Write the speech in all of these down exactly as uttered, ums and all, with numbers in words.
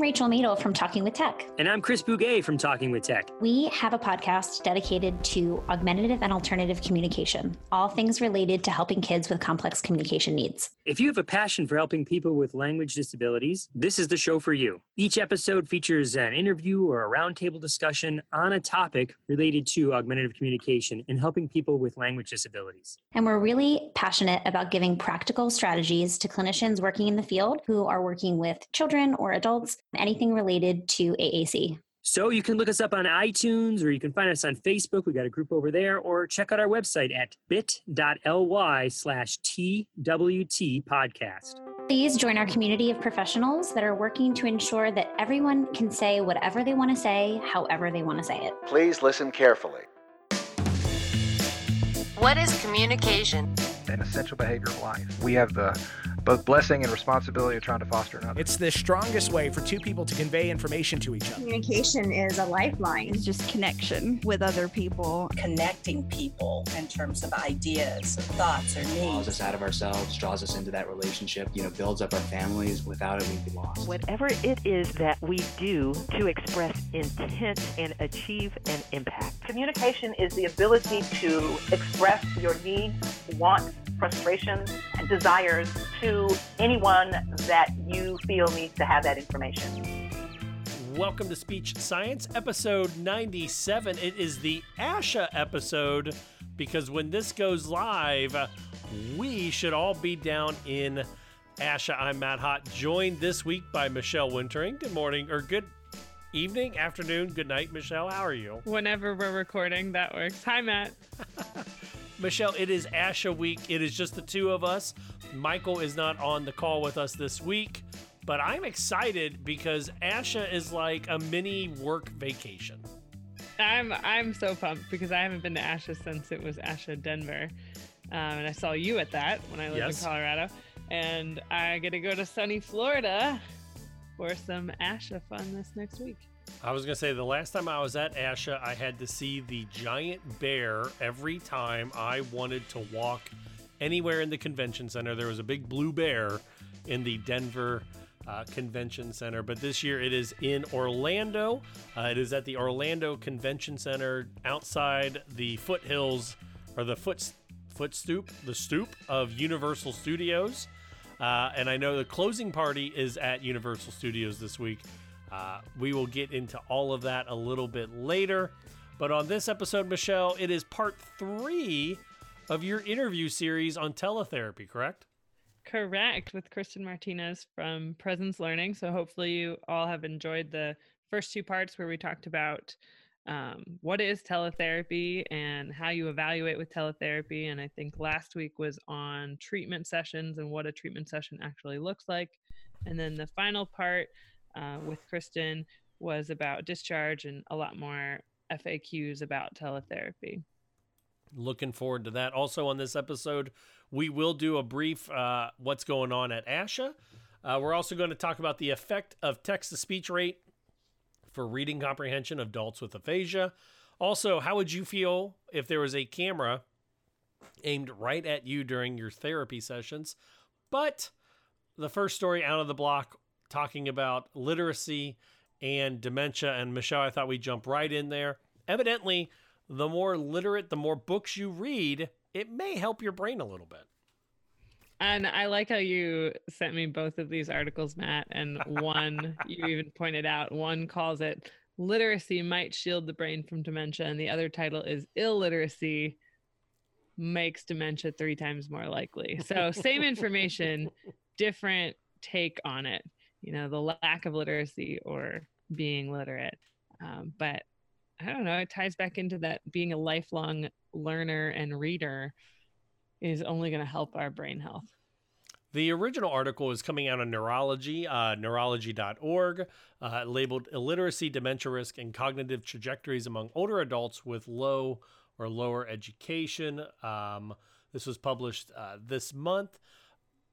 I'm Rachel Madel from Talking With Tech. And I'm Chris Bugaj from Talking With Tech. We have a podcast dedicated to augmentative and alternative communication, all things related to helping kids with complex communication needs. If you have a passion for helping people with language disabilities, this is the show for you. Each episode features an interview or a roundtable discussion on a topic related to augmentative communication and helping people with language disabilities. And we're really passionate about giving practical strategies to clinicians working in the field who are working with children or adults, anything related to A A C. So you can look us up on iTunes, or you can find us on Facebook. We got a group over there, or check out our website at bit.ly slash TWT podcast. Please join our community of professionals that are working to ensure that everyone can say whatever they want to say, however they want to say it. Please listen carefully. What is communication? An essential behavior of life. We have the both blessing and responsibility of trying to foster another. It's the strongest way for two people to convey information to each other. Communication is a lifeline. It's just connection with other people. Connecting people in terms of ideas, thoughts, or needs. Draws us out of ourselves, draws us into that relationship, you know, builds up our families. Without it, we'd be lost. Whatever it is that we do to express intent and achieve an impact. Communication is the ability to express your needs, wants, frustrations, and desires to anyone that you feel needs to have that information. Welcome to Speech Science, episode ninety-seven. It is the ASHA episode, because when this goes live, we should all be down in ASHA. I'm Matt Hott, joined this week by Michelle Wintering. Good morning, or good evening, afternoon, good night, Michelle. How are you? Whenever we're recording, that works. Hi, Matt. Michelle, it is ASHA week. It is just the two of us. Michael is not on the call with us this week, but I'm excited because ASHA is like a mini work vacation. I'm I'm so pumped because I haven't been to ASHA since it was ASHA Denver, um, and I saw you at that when I lived yes. in Colorado, and I get to go to sunny Florida for some ASHA fun this next week. I was going to say, the last time I was at ASHA, I had to see the giant bear every time I wanted to walk anywhere in the convention center. There was a big blue bear in the Denver uh, Convention Center. But this year it is in Orlando. Uh, it is at the Orlando Convention Center outside the foothills, or the foot, foot stoop, the stoop of Universal Studios. Uh, and I know the closing party is at Universal Studios this week. Uh, we will get into all of that a little bit later. But on this episode, Michelle, it is part three of your interview series on teletherapy, correct? Correct, with Kristin Martinez from Presence Learning. So hopefully you all have enjoyed the first two parts where we talked about um, what is teletherapy and how you evaluate with teletherapy. And I think last week was on treatment sessions and what a treatment session actually looks like. And then the final part Uh, with Kristin was about discharge and a lot more F A Qs about teletherapy. Looking forward to that. Also on this episode, we will do a brief uh, what's going on at ASHA. Uh, we're also going to talk about the effect of text-to-speech rate for reading comprehension of adults with aphasia. Also, how would you feel if there was a camera aimed right at you during your therapy sessions? But the first story out of the block, talking about literacy and dementia. And Michelle, I thought we'd jump right in there. Evidently, the more literate, the more books you read, it may help your brain a little bit. And I like how you sent me both of these articles, Matt, and one you even pointed out, one calls it Literacy Might Shield the Brain from Dementia, and the other title is Illiteracy Makes Dementia Three Times More Likely. So same information, different take on it. You know, the lack of literacy or being literate. Um, but I don't know, it ties back into that being a lifelong learner and reader is only going to help our brain health. The original article is coming out on Neurology, uh, neurology dot org, uh, labeled Illiteracy, Dementia Risk, and Cognitive Trajectories Among Older Adults with Low or Lower Education. Um, this was published uh, this month.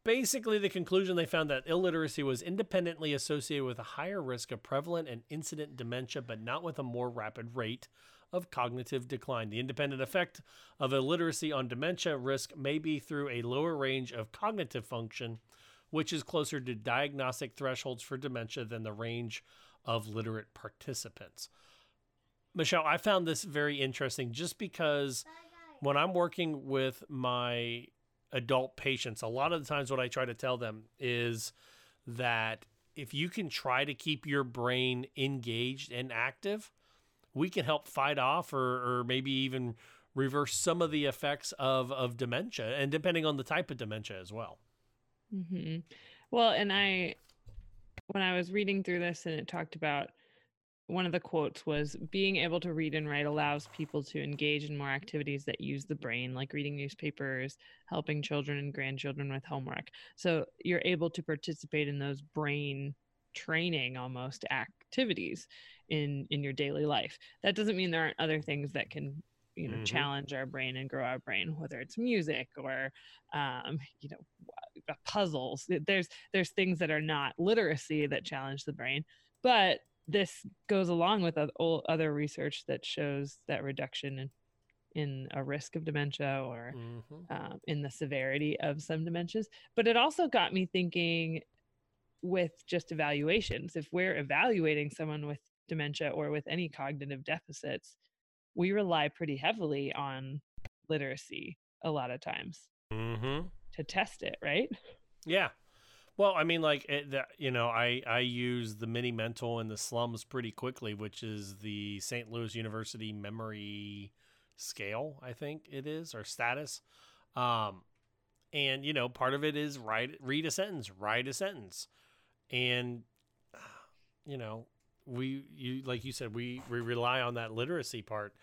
Basically, the conclusion they found that illiteracy was independently associated with a higher risk of prevalent and incident dementia, but not with a more rapid rate of cognitive decline. The independent effect of illiteracy on dementia risk may be through a lower range of cognitive function which is closer to diagnostic thresholds for dementia than the range of literate participants. Michelle, I found this very interesting just because when I'm working with my adult patients, a lot of the times what I try to tell them is that if you can try to keep your brain engaged and active, we can help fight off or, or maybe even reverse some of the effects of, of dementia, and depending on the type of dementia as well. Mm-hmm. Well, and I, when I was reading through this and it talked about, one of the quotes was, being able to read and write allows people to engage in more activities that use the brain, like reading newspapers, helping children and grandchildren with homework. So you're able to participate in those brain training almost activities in, in your daily life. That doesn't mean there aren't other things that can, you know, mm-hmm. challenge our brain and grow our brain, whether it's music or, um, you know, puzzles. There's, there's things that are not literacy that challenge the brain, but this goes along with other research that shows that reduction in, in a risk of dementia or mm-hmm. um, in the severity of some dementias. But it also got me thinking with just evaluations. If we're evaluating someone with dementia or with any cognitive deficits, we rely pretty heavily on literacy a lot of times mm-hmm. to test it, right? Yeah. Well, I mean, like, it, the, you know, I, I use the mini mental and the SLUMS pretty quickly, which is the Saint Louis University memory scale, I think it is, or status. Um, and, you know, part of it is write, read a sentence, write a sentence. And, you know, we, you like you said, we, we rely on that literacy part.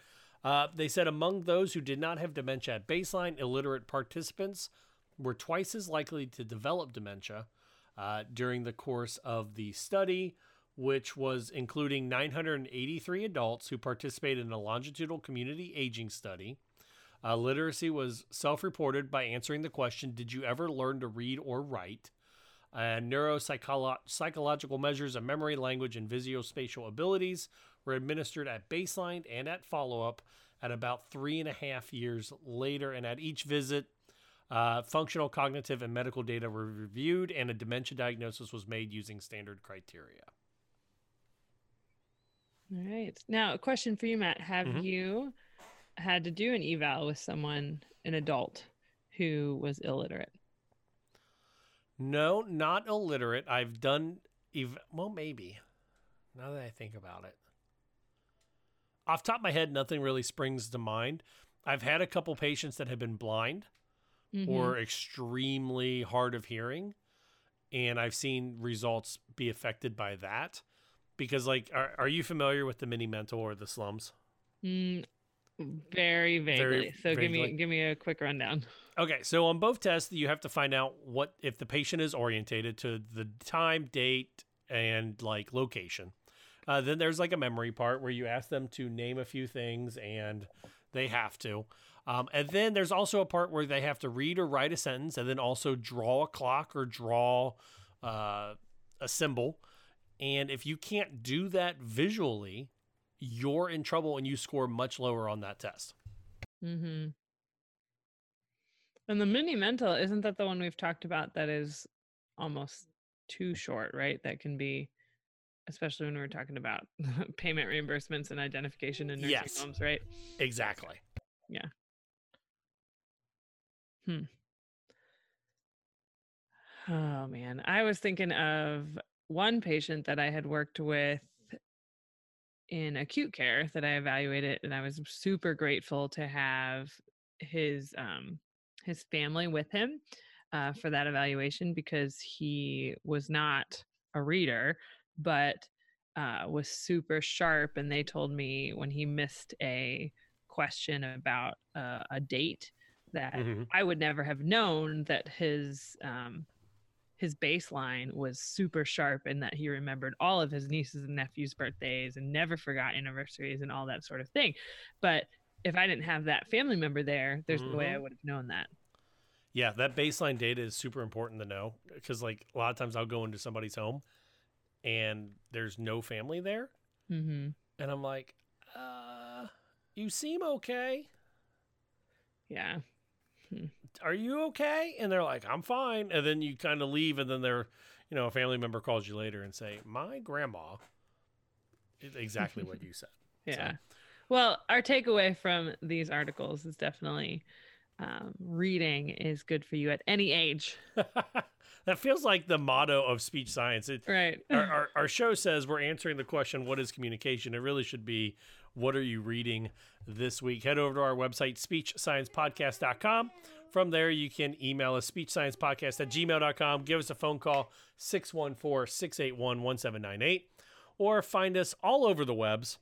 Uh, they said among those who did not have dementia at baseline, illiterate participants were twice as likely to develop dementia. Uh, during the course of the study, which was including nine hundred eighty-three adults who participated in a longitudinal community aging study. Uh, literacy was self-reported by answering the question, did you ever learn to read or write? Uh, neuropsycholo- psychological measures of memory, language, and visuospatial abilities were administered at baseline and at follow-up at about three and a half years later. And at each visit, Uh, functional, cognitive, and medical data were reviewed, and a dementia diagnosis was made using standard criteria. All right. Now, a question for you, Matt. Have mm-hmm. you had to do an eval with someone, an adult, who was illiterate? No, not illiterate. I've done, ev- well, maybe, now that I think about it. Off the top of my head, nothing really springs to mind. I've had a couple patients that have been blind. Mm-hmm. Or extremely hard of hearing. And I've seen results be affected by that. Because, like, are, are you familiar with the mini mental or the SLUMS? Mm, very vaguely. Very, so vaguely. give me give me a quick rundown. Okay, so on both tests, you have to find out what if the patient is orientated to the time, date, and, like, location. Uh, then there's, like, a memory part where you ask them to name a few things, and they have to. Um, and then there's also a part where they have to read or write a sentence and then also draw a clock or draw uh, a symbol. And if you can't do that visually, you're in trouble and you score much lower on that test. Mm-hmm. And the mini mental, isn't that the one we've talked about that is almost too short, right? That can be, especially when we're talking about payment reimbursements and identification in nursing yes. homes, right? Exactly. Yeah. Hmm. Oh, man. I was thinking of one patient that I had worked with in acute care that I evaluated, and I was super grateful to have his um, his family with him uh, for that evaluation because he was not a reader, but uh, was super sharp. And they told me when he missed a question about uh, a date that mm-hmm. I would never have known that his um, his baseline was super sharp and that he remembered all of his nieces and nephews' birthdays and never forgot anniversaries and all that sort of thing. But if I didn't have that family member there, there's mm-hmm. no way I would have known that. Yeah, that baseline data is super important to know because, like, a lot of times I'll go into somebody's home and there's no family there. Mm-hmm. And I'm like, uh... you seem okay. Yeah. Hmm. are you okay? And they're like, I'm fine. And then you kind of leave, and then they're, you know, a family member calls you later and say, my grandma did exactly what you said. Yeah. So. Well, our takeaway from these articles is definitely um, reading is good for you at any age. That feels like the motto of Speech Science. It, right. our, our, our show says we're answering the question, what is communication? It really should be, what are you reading this week? Head over to our website, speech science podcast dot com. From there, you can email us, speech science podcast at gmail dot com. Give us a phone call, six one four, six eight one, one seven nine eight. Or find us all over the webs.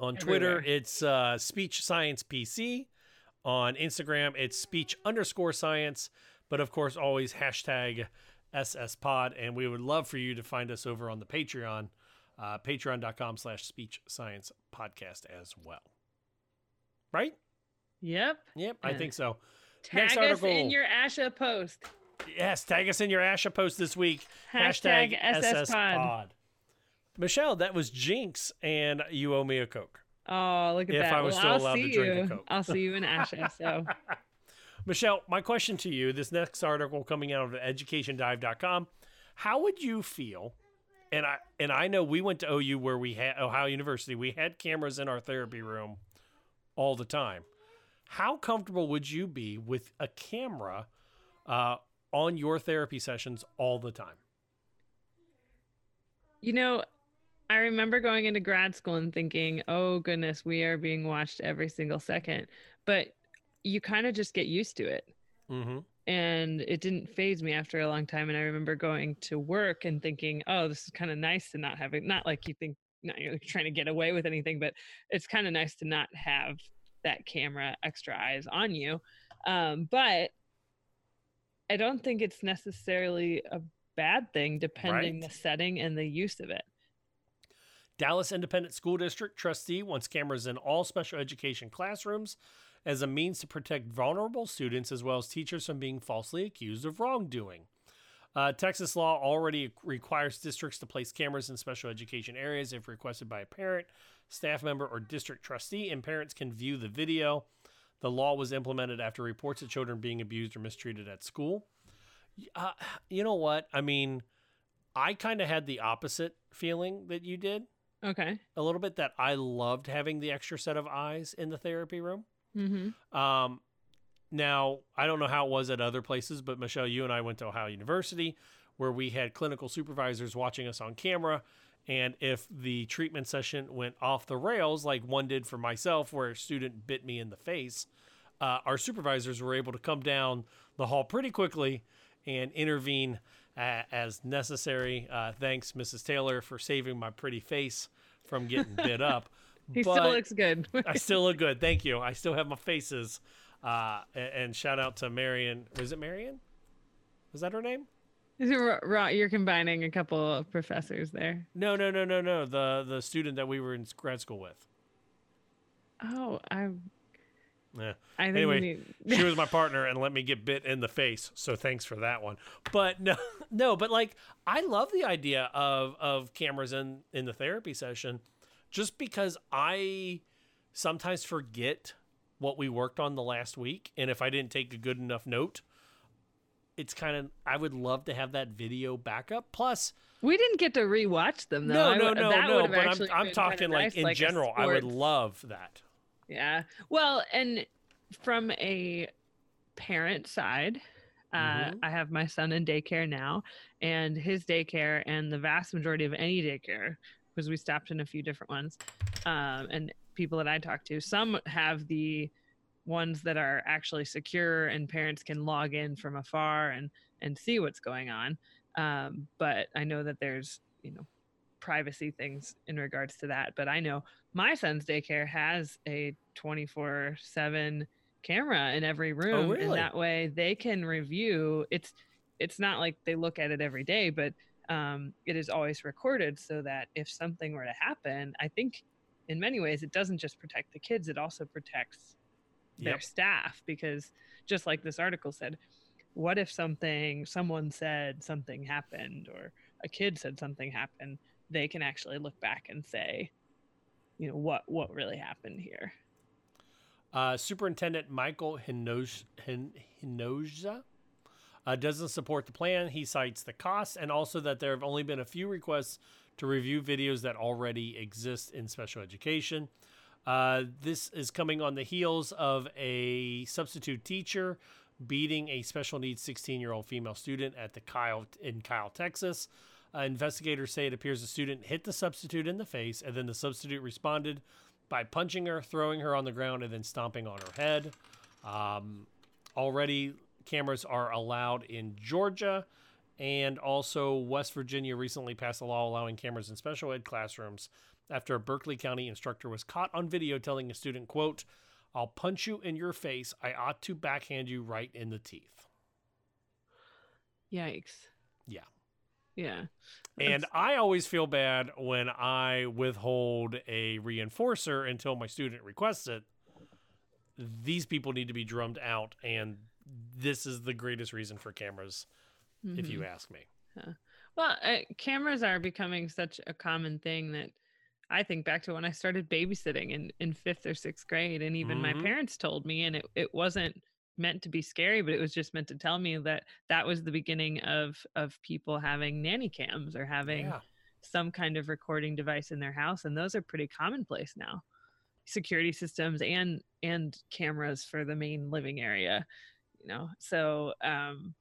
On Twitter, everywhere. It's uh, Speech Science P C. On Instagram, it's speech underscore science. But of course, always hashtag S S Pod. And we would love for you to find us over on the Patreon, uh, patreon.com slash speech science podcast as well. Right? Yep. Yep, and I think so. Tag Next us article. in your ASHA post. Yes, tag us in your ASHA post this week. Hashtag, hashtag S S Pod. Michelle, that was Jinx, and you owe me a Coke. Oh, look at if that. If I was well, still I'll allowed to drink you. a Coke. I'll see you in ASHA. So, Michelle, my question to you, this next article coming out of education dive dot com, how would you feel, and I and I know we went to O U where we had, Ohio University, we had cameras in our therapy room all the time. How comfortable would you be with a camera uh, on your therapy sessions all the time? You know, I remember going into grad school and thinking, oh, goodness, we are being watched every single second. But you kind of just get used to it. Mm-hmm. And it didn't faze me after a long time. And I remember going to work and thinking, oh, this is kind of nice to not have it. Not like you think not you're trying to get away with anything, but it's kind of nice to not have that camera extra eyes on you. Um, but I don't think it's necessarily a bad thing, depending right. the setting and the use of it. Dallas Independent School District trustee wants cameras in all special education classrooms as a means to protect vulnerable students as well as teachers from being falsely accused of wrongdoing. Uh, Texas law already requires districts to place cameras in special education areas if requested by a parent, staff member, or district trustee, and parents can view the video. The law was implemented after reports of children being abused or mistreated at school. Uh, you know what? I mean, I kind of had the opposite feeling that you did. Okay. A little bit that I loved having the extra set of eyes in the therapy room. Mm-hmm. Um, now, I don't know how it was at other places, but Michelle, you and I went to Ohio University where we had clinical supervisors watching us on camera. And if the treatment session went off the rails, like one did for myself, where a student bit me in the face, uh, our supervisors were able to come down the hall pretty quickly and intervene uh, as necessary. Uh, thanks, Missus Taylor, for saving my pretty face from getting bit up. He but still looks good. I still look good. Thank you. I still have my faces. Uh, and, and shout out to Marion. Was it Marion? Was that her name? Is it Ra- You're combining a couple of professors there. No, no, no, no, no. The the student that we were in grad school with. Oh, I... Yeah. I think anyway, need... she was my partner and let me get bit in the face. So thanks for that one. But no, no, but like, I love the idea of, of cameras in, in the therapy session just because I sometimes forget what we worked on the last week. And if I didn't take a good enough note, it's kind of, I would love to have that video backup. Plus, we didn't get to rewatch them though. No, no, no, that no. But I'm, I'm talking like nice, in like general, I would love that. Yeah. Well, and from a parent side, uh, mm-hmm. I have my son in daycare now, and his daycare and the vast majority of any daycare, because we stopped in a few different ones, um, and people that I talk to, some have the ones that are actually secure and parents can log in from afar and, and see what's going on. Um, but I know that there's, you know, privacy things in regards to that. But I know my son's daycare has a twenty-four seven camera in every room. Oh, really? And that way they can review. It's, it's not like they look at it every day, but um, it is always recorded so that if something were to happen, I think in many ways, it doesn't just protect the kids. It also protects their yep. staff, because just like this article said, what if something, someone said something happened or a kid said something happened? They can actually look back and say, you know, what, what really happened here. Uh, Superintendent Michael Hinojosa uh, doesn't support the plan. He cites the costs and also that there have only been a few requests to review videos that already exist in special education. Uh, this is coming on the heels of a substitute teacher beating a special needs sixteen-year-old female student at the Kyle in Kyle, Texas. Uh, investigators say it appears the student hit the substitute in the face, and then the substitute responded by punching her, throwing her on the ground, and then stomping on her head. Um, already, cameras are allowed in Georgia, and also West Virginia recently passed a law allowing cameras in special ed classrooms after a Berkeley County instructor was caught on video telling a student, quote, "I'll punch you in your face. I ought to backhand you right in the teeth." Yikes. Yeah. Yeah. And That's... I always feel bad when I withhold a reinforcer until my student requests it. These people need to be drummed out, and this is the greatest reason for cameras, mm-hmm. if you ask me. Yeah. Well, uh, cameras are becoming such a common thing that I think back to when I started babysitting in, in fifth or sixth grade, and even mm-hmm. my parents told me, and it, it wasn't meant to be scary, but it was just meant to tell me that that was the beginning of of people having nanny cams or having yeah. some kind of recording device in their house, and those are pretty commonplace now. Security systems and and cameras for the main living area, you know. So um,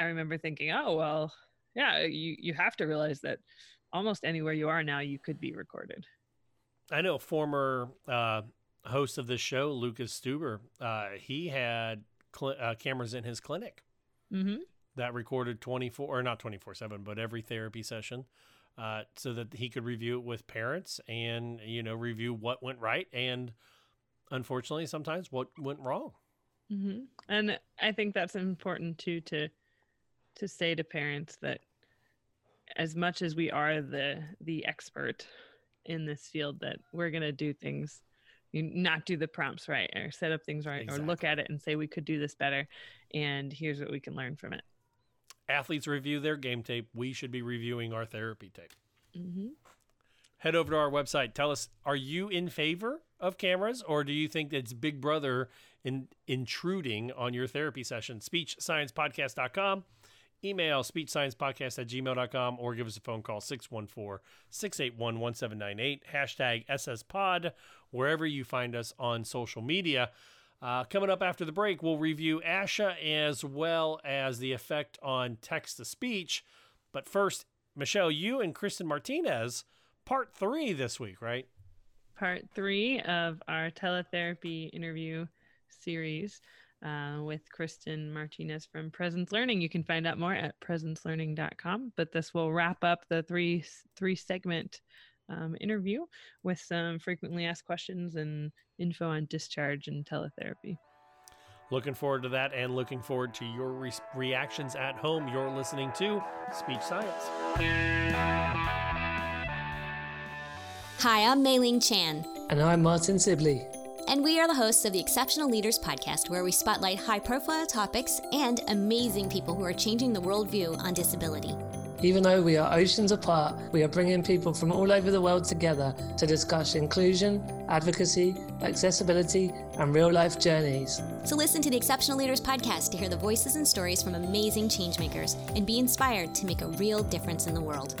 I remember thinking, oh well, yeah, you you have to realize that almost anywhere you are now, you could be recorded. I know former uh, host of this show, Lucas Stuber, uh, he had cl- uh, cameras in his clinic mm-hmm. that recorded twenty-four, or not twenty-four seven, but every therapy session uh, so that he could review it with parents and, you know, review what went right and, unfortunately, sometimes what went wrong. Mm-hmm. And I think that's important, too, to to say to parents that as much as we are the the expert in this field, that we're going to do things, you not do the prompts right or set up things right exactly. or look at it and say we could do this better, and here's what we can learn from it. Athletes review their game tape. We should be reviewing our therapy tape. Mm-hmm. Head over to our website. Tell us, are you in favor of cameras, or do you think it's Big Brother in, intruding on your therapy session? speech science podcast dot com. Email speech science podcast at gmail dot com, or give us a phone call, six one four, six eight one, one seven nine eight, hashtag S S Pod, wherever you find us on social media. Uh, coming up after the break, we'll review ASHA as well as the effect on text-to-speech. But first, Michelle, you and Kristin Martinez, part three this week, right? Part three of our teletherapy interview series. Uh, with Kristin Martinez from Presence Learning. You can find out more at presence learning dot com, but this will wrap up the three three segment um, interview with some frequently asked questions and info on discharge and teletherapy. Looking forward to that, and looking forward to your re- reactions at home. You're listening to Speech Science. Hi, I'm Mei-Ling Chan. And I'm Martin Sibley. And we are the hosts of the Exceptional Leaders podcast, where we spotlight high-profile topics and amazing people who are changing the worldview on disability. Even though we are oceans apart, we are bringing people from all over the world together to discuss inclusion, advocacy, accessibility, and real-life journeys. So listen to the Exceptional Leaders podcast to hear the voices and stories from amazing changemakers and be inspired to make a real difference in the world.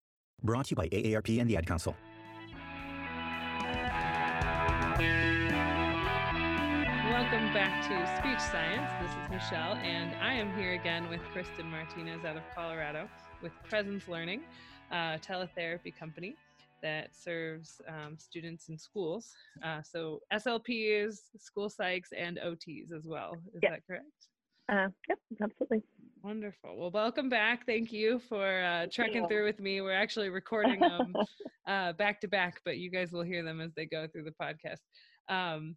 Brought to you by A A R P and the Ad Council. Welcome back to Speech Science. This is Michelle, and I am here again with Kristin Martinez out of Colorado with Presence Learning, a teletherapy company that serves um, students in schools. Uh, so S L Ps, school psychs, and O Ts as well. Is yep. that correct? Uh, yep, absolutely. Wonderful. Well, welcome back. Thank you for uh, trekking through with me. We're actually recording them uh, back to back, but you guys will hear them as they go through the podcast. Um,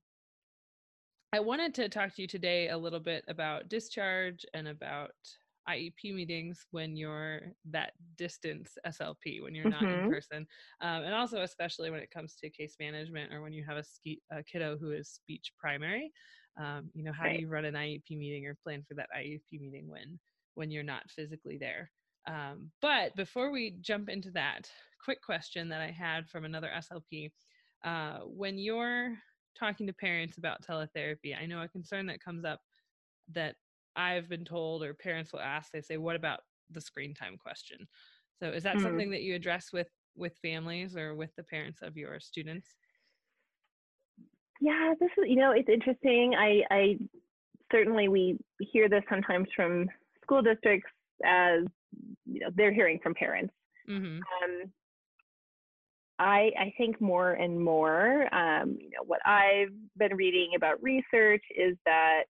I wanted to talk to you today a little bit about discharge and about I E P meetings when you're that distance S L P, when you're mm-hmm. not in person, um, and also especially when it comes to case management or when you have a, ski- a kiddo who is speech primary. Um, you know, how right. do you run an I E P meeting or plan for that I E P meeting when when you're not physically there? Um, but before we jump into that, quick question that I had from another S L P. Uh, when you're talking to parents about teletherapy, I know a concern that comes up that I've been told, or parents will ask, they say, what about the screen time question? So is that mm-hmm. something that you address with, with families or with the parents of your students? Yeah, this is, you know, it's interesting. I, I certainly, we hear this sometimes from school districts as, you know, they're hearing from parents. Mm-hmm. Um, I, I think more and more, um, you know, what I've been reading about research is that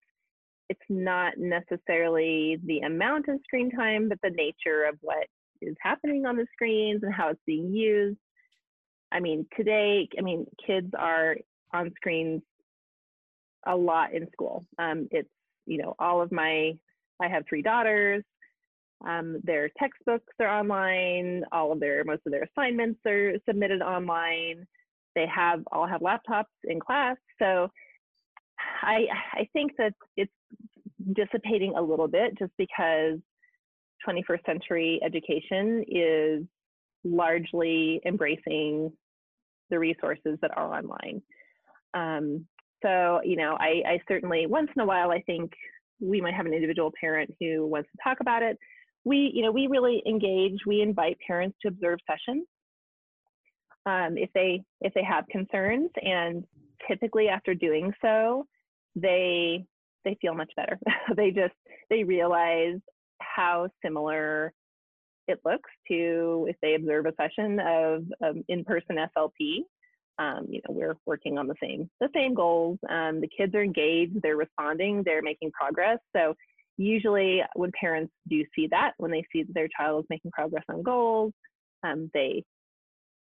it's not necessarily the amount of screen time, but the nature of what is happening on the screens and how it's being used. I mean, today, I mean, kids are on screens a lot in school. Um, it's, you know, all of my, I have three daughters, um, their textbooks are online, all of their, most of their assignments are submitted online. They have, all have laptops in class. So I, I think that it's dissipating a little bit just because twenty-first century education is largely embracing the resources that are online. Um, so, you know, I, I certainly, once in a while, I think we might have an individual parent who wants to talk about it. We, you know, we really engage, we invite parents to observe sessions um, if they, if they have concerns, and typically after doing so, they they feel much better. they just, they realize how similar it looks to if they observe a session of um, in-person S L P. Um, you know, we're working on the same, the same goals. Um, the kids are engaged, they're responding, they're making progress. So usually when parents do see that, when they see that their child is making progress on goals, um, they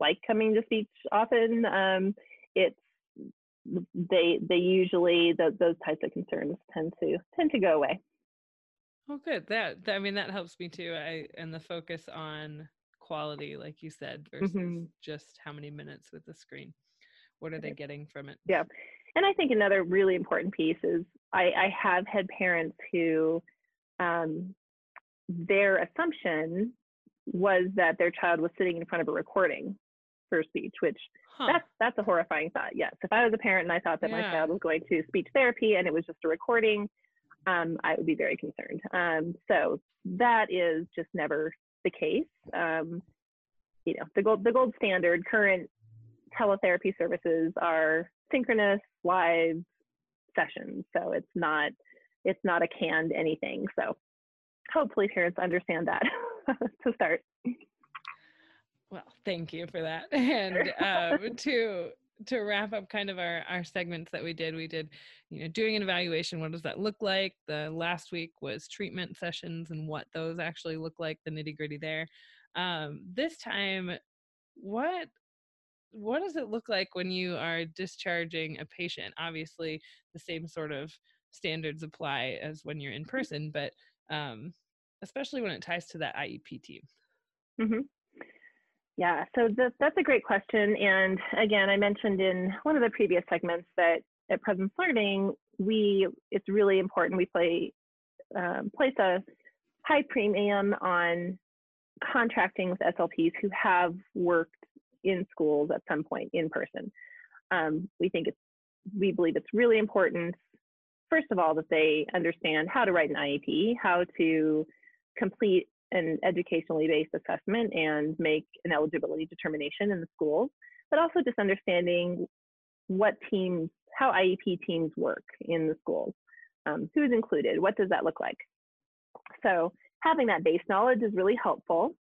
like coming to speech often. Um, it's, they they usually the, those types of concerns tend to tend to go away. Oh, good. That, that I mean, that helps me too. I and the focus on quality, like you said, versus mm-hmm. just how many minutes with the screen. What are they getting from it? Yeah, and I think another really important piece is I, I have had parents who um, their assumption was that their child was sitting in front of a recording for speech, which huh. that's that's a horrifying thought. Yes, if I was a parent and I thought that yeah. my child was going to speech therapy and it was just a recording, um, I would be very concerned. Um, so that is just never the case. Um, you know, the gold the gold standard current teletherapy services are synchronous live sessions. So it's not it's not a canned anything. So hopefully parents understand that to start. Well, thank you for that. And um, to to wrap up kind of our, our segments that we did, we did, you know, doing an evaluation. What does that look like? The last week was treatment sessions and what those actually look like, the nitty gritty there. Um, this time, what what does it look like when you are discharging a patient? Obviously, the same sort of standards apply as when you're in person, but um, especially when it ties to that I E P team. Mm-hmm. Yeah, so th- that's a great question. And again, I mentioned in one of the previous segments that at Presence Learning, we it's really important we play um, place a high premium on contracting with S L Ps who have worked in schools at some point in person. Um, we think it's we believe it's really important, first of all, that they understand how to write an I E P, how to complete an educationally based assessment and make an eligibility determination in the schools, but also just understanding what teams, how I E P teams work in the schools, um, who's included, what does that look like? So having that base knowledge is really helpful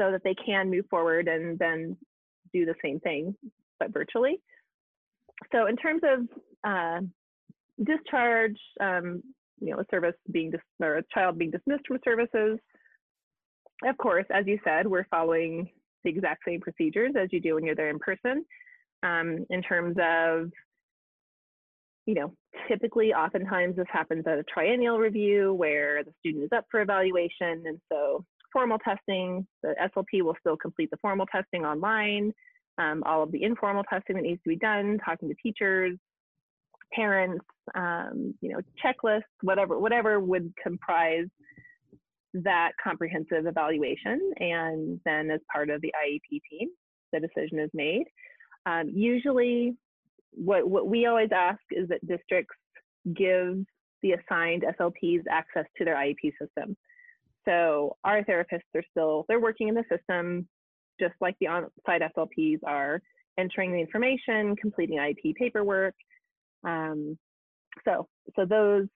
so that they can move forward and then do the same thing, but virtually. So in terms of uh, discharge, um, you know, a service being, dis- or a child being dismissed from services, of course, as you said, we're following the exact same procedures as you do when you're there in person. Um, in terms of you know, typically oftentimes this happens at a triennial review where the student is up for evaluation. And so formal testing, the S L P will still complete the formal testing online, um, all of the informal testing that needs to be done, talking to teachers, parents, um, you know, checklists, whatever, whatever would comprise that comprehensive evaluation. And then as part of the I E P team, the decision is made. Um, usually what, what we always ask is that districts give the assigned S L Ps access to their I E P system. So our therapists are still, they're working in the system, just like the on-site S L Ps are entering the information, completing I E P paperwork. Um, so, so those,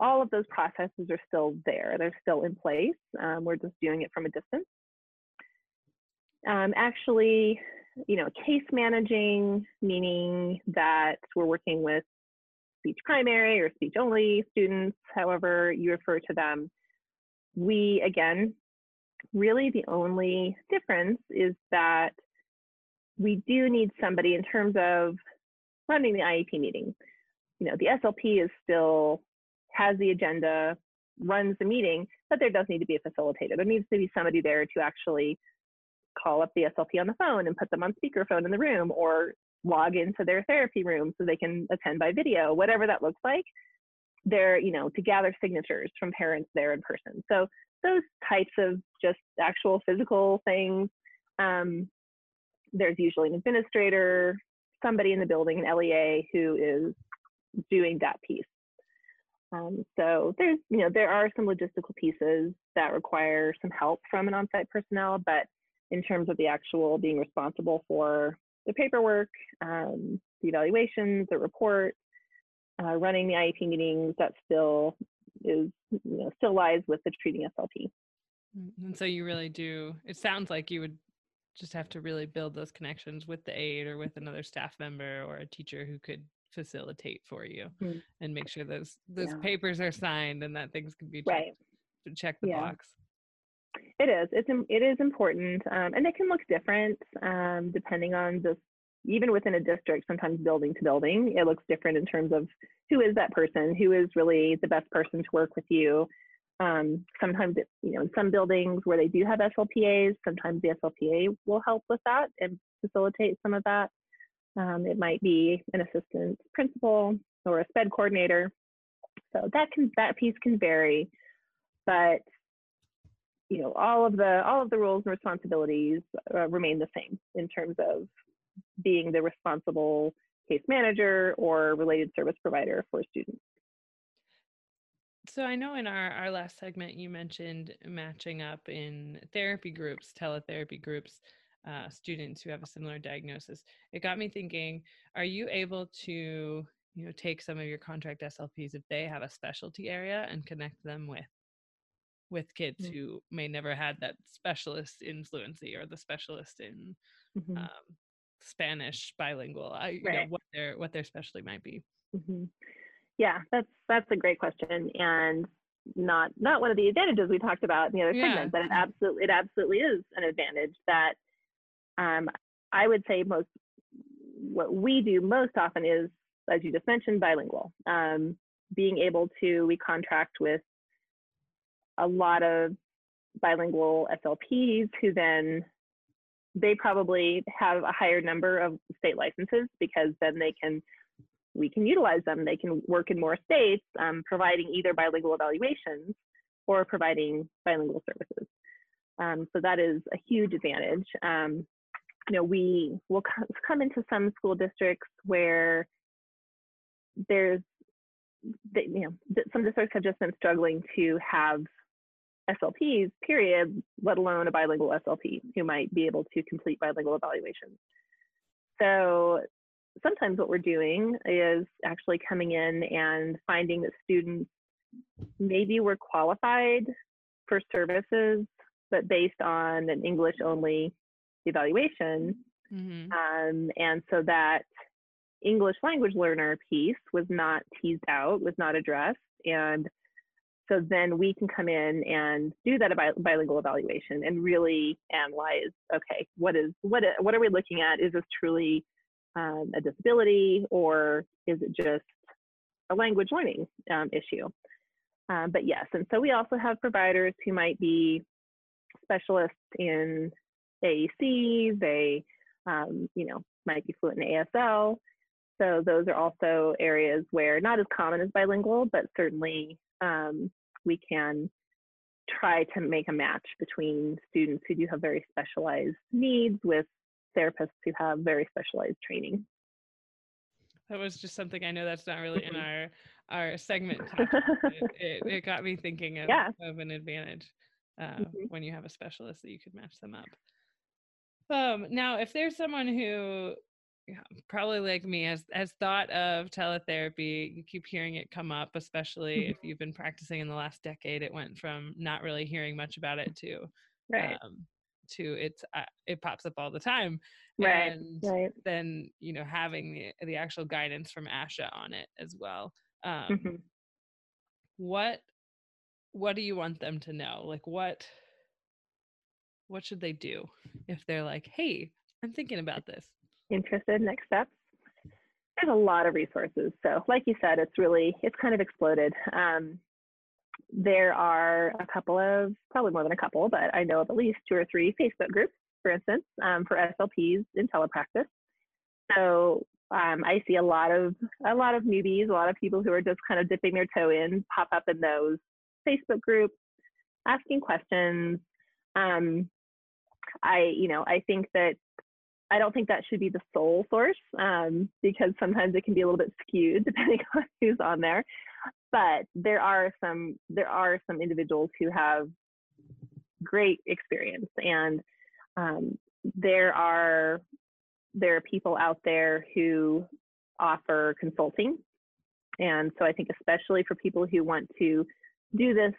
all of those processes are still there. They're still in place. Um, we're just doing it from a distance. Um, actually, you know, case managing, meaning that we're working with speech primary or speech only students, however you refer to them. We, again, really the only difference is that we do need somebody in terms of running the I E P meeting. You know, the S L P is still, has the agenda, runs the meeting, but there does need to be a facilitator. There needs to be somebody there to actually call up the S L P on the phone and put them on speakerphone in the room, or log into their therapy room so they can attend by video, whatever that looks like. They're, you know, to gather signatures from parents there in person. So those types of just actual physical things. Um, there's usually an administrator, somebody in the building, an L E A, who is doing that piece. Um, so there's, you know, there are some logistical pieces that require some help from an on-site personnel, but in terms of the actual being responsible for the paperwork, um, the evaluations, the report, uh, running the I E P meetings, that still is, you know, still lies with the treating S L P. And so you really do, it sounds like you would just have to really build those connections with the aide or with another staff member or a teacher who could facilitate for you, mm-hmm. and make sure those those yeah. papers are signed and that things can be checked, right. to check the yeah. box. It is. It's it is important, um, and it can look different um, depending on this. Even within a district, sometimes building to building, it looks different in terms of who is that person, who is really the best person to work with you. Um, sometimes, it, you know, in some buildings where they do have S L P As, sometimes the S L P A will help with that and facilitate some of that. Um, it might be an assistant principal or a SPED coordinator. So that can that piece can vary, but you know, all of the all of the roles and responsibilities uh, remain the same in terms of being the responsible case manager or related service provider for students. So I know in our, our last segment, you mentioned matching up in therapy groups, teletherapy groups, uh, students who have a similar diagnosis. It got me thinking, are you able to, you know, take some of your contract S L Ps if they have a specialty area and connect them with with kids mm-hmm. who may never had that specialist in fluency or the specialist in mm-hmm. um, Spanish bilingual, I, you right. know, what their what their specialty might be? Mm-hmm. Yeah, that's that's a great question, and not not one of the advantages we talked about in the other yeah. segment, but it absolutely it absolutely is an advantage that um, I would say most what we do most often is, as you just mentioned, bilingual. Um, being able to we contract with a lot of bilingual S L Ps who then, they probably have a higher number of state licenses because then they can, we can utilize them. They can work in more states, um, providing either bilingual evaluations or providing bilingual services. Um, so that is a huge advantage. Um, you know, we will co- come into some school districts where there's, they, you know, some districts have just been struggling to have S L Ps, period, let alone a bilingual S L P who might be able to complete bilingual evaluations. So sometimes what we're doing is actually coming in and finding that students maybe were qualified for services, but based on an English-only evaluation. Mm-hmm. Um, and so that English language learner piece was not teased out, was not addressed. And so then we can come in and do that bilingual evaluation and really analyze, okay, what is what what are we looking at? Is this truly um, a disability, or is it just a language learning um, issue. Um, but yes, and so we also have providers who might be specialists in A E C, they um, you know, might be fluent in A S L. So those are also areas where not as common as bilingual, but certainly um, we can try to make a match between students who do have very specialized needs with therapists who have very specialized training. That was just something, I know that's not really in our, our segment. It, it, it got me thinking of, yeah. of an advantage uh, mm-hmm. when you have a specialist that you could match them up. Um, now, if there's someone who yeah, probably like me has, has thought of teletherapy, you keep hearing it come up, especially mm-hmm. if you've been practicing in the last decade, it went from not really hearing much about it to, right. um, to it's, uh, it pops up all the time. Right. And right. then, you know, having the, the actual guidance from ASHA on it as well. Um, mm-hmm. What, what do you want them to know? Like what, what should they do if they're like, hey, I'm thinking about this? Interested, next steps? There's a lot of resources. So like you said, it's really, it's kind of exploded. Um, there are a couple of, probably more than a couple, but I know of at least two or three Facebook groups, for instance, um, for S L Ps in telepractice. So um, I see a lot of, a lot of newbies, a lot of people who are just kind of dipping their toe in, pop up in those Facebook groups, asking questions. Um, I, you know, I think that I don't think that should be the sole source um, because sometimes it can be a little bit skewed depending on who's on there. But there are some there are some individuals who have great experience, and um, there are there are people out there who offer consulting. And so I think especially for people who want to do this